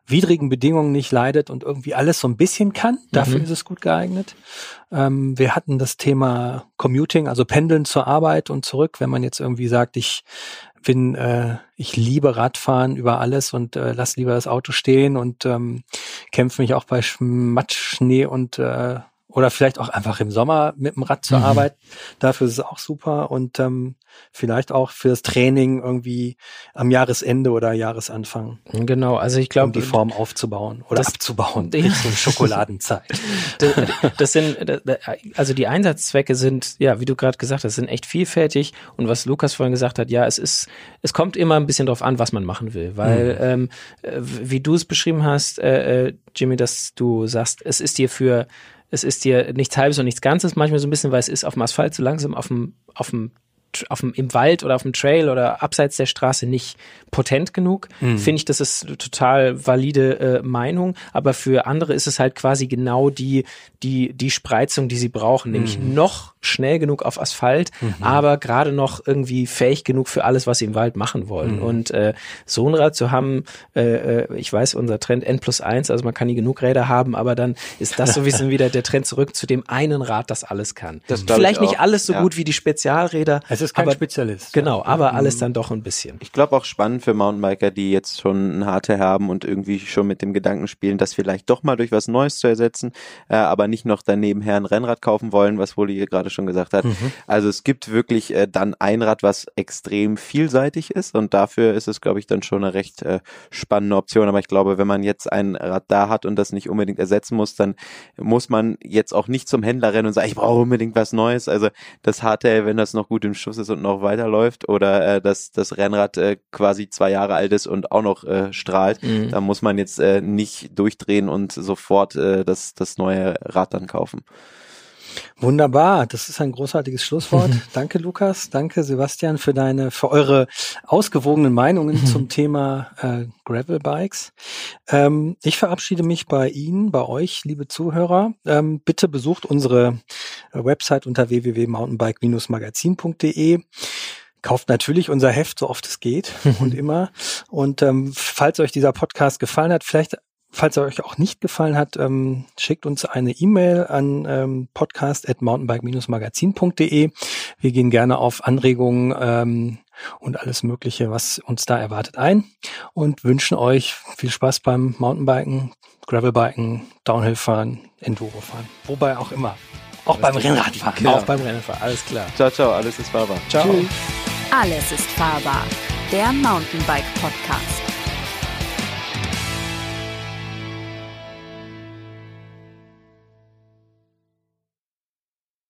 widrigen Bedingungen nicht leidet und irgendwie alles so ein bisschen kann. Dafür ist es gut geeignet. Wir hatten das Thema Commuting, also Pendeln zur Arbeit und zurück. Wenn man jetzt irgendwie sagt, ich liebe Radfahren über alles und lass lieber das Auto stehen und kämpfe mich auch bei Matschschnee und oder vielleicht auch einfach im Sommer mit dem Rad zur Arbeit. Dafür ist es auch super, und vielleicht auch fürs Training irgendwie am Jahresende oder Jahresanfang. Genau, also ich glaube, um die Form aufzubauen oder abzubauen in so Schokoladenzeit. Also die Einsatzzwecke sind, ja, wie du gerade gesagt hast, sind echt vielfältig, und was Lukas vorhin gesagt hat, ja, es kommt immer ein bisschen drauf an, was man machen will, weil wie du es beschrieben hast, Jimmy, dass du sagst, es ist dir nichts Halbes und nichts Ganzes, manchmal so ein bisschen, weil es ist auf dem Asphalt zu langsam, im Wald oder auf dem Trail oder abseits der Straße nicht potent genug. Finde ich, das ist eine total valide Meinung, aber für andere ist es halt quasi genau die Spreizung, die sie brauchen, nämlich noch schnell genug auf Asphalt, aber gerade noch irgendwie fähig genug für alles, was sie im Wald machen wollen. Und so ein Rad zu haben, ich weiß, unser Trend N+1, also man kann nie genug Räder haben, aber dann ist das so ein bisschen wieder der Trend zurück zu dem einen Rad, das alles kann. Das vielleicht nicht alles so gut wie die Spezialräder. Es ist kein Spezialist. Genau, aber alles dann doch ein bisschen. Ich glaube auch spannend für Mountainbiker, die jetzt schon ein Hardtail haben und irgendwie schon mit dem Gedanken spielen, das vielleicht doch mal durch was Neues zu ersetzen, aber nicht noch danebenher ein Rennrad kaufen wollen, was Woli hier gerade schon gesagt hat. Also es gibt wirklich dann ein Rad, was extrem vielseitig ist, und dafür ist es, glaube ich, dann schon eine recht spannende Option. Aber ich glaube, wenn man jetzt ein Rad da hat und das nicht unbedingt ersetzen muss, dann muss man jetzt auch nicht zum Händler rennen und sagen, ich brauche unbedingt was Neues. Also das Hardtail, wenn das noch gut im Schuss ist und noch weiterläuft, oder dass das Rennrad quasi 2 Jahre alt ist und auch noch strahlt, da muss man jetzt nicht durchdrehen und sofort das neue Rad dann kaufen. Wunderbar, das ist ein großartiges Schlusswort. Danke Lukas, danke Sebastian für eure ausgewogenen Meinungen zum Thema Gravelbikes. Ich verabschiede mich bei euch, liebe Zuhörer. Bitte besucht unsere Website unter www.mountainbike-magazin.de. Kauft natürlich unser Heft, so oft es geht und immer. Und falls euch dieser Podcast gefallen hat, falls er euch auch nicht gefallen hat, schickt uns eine E-Mail an podcast@mountainbike-magazin.de. Wir gehen gerne auf Anregungen und alles Mögliche, was uns da erwartet, ein, und wünschen euch viel Spaß beim Mountainbiken, Gravelbiken, Downhillfahren, Endurofahren, wobei auch immer. Auch beim Rennradfahren. Genau. Auch beim Rennradfahren, alles klar. Ciao, ciao, alles ist fahrbar. Ciao. Tschüss. Alles ist fahrbar, der Mountainbike-Podcast.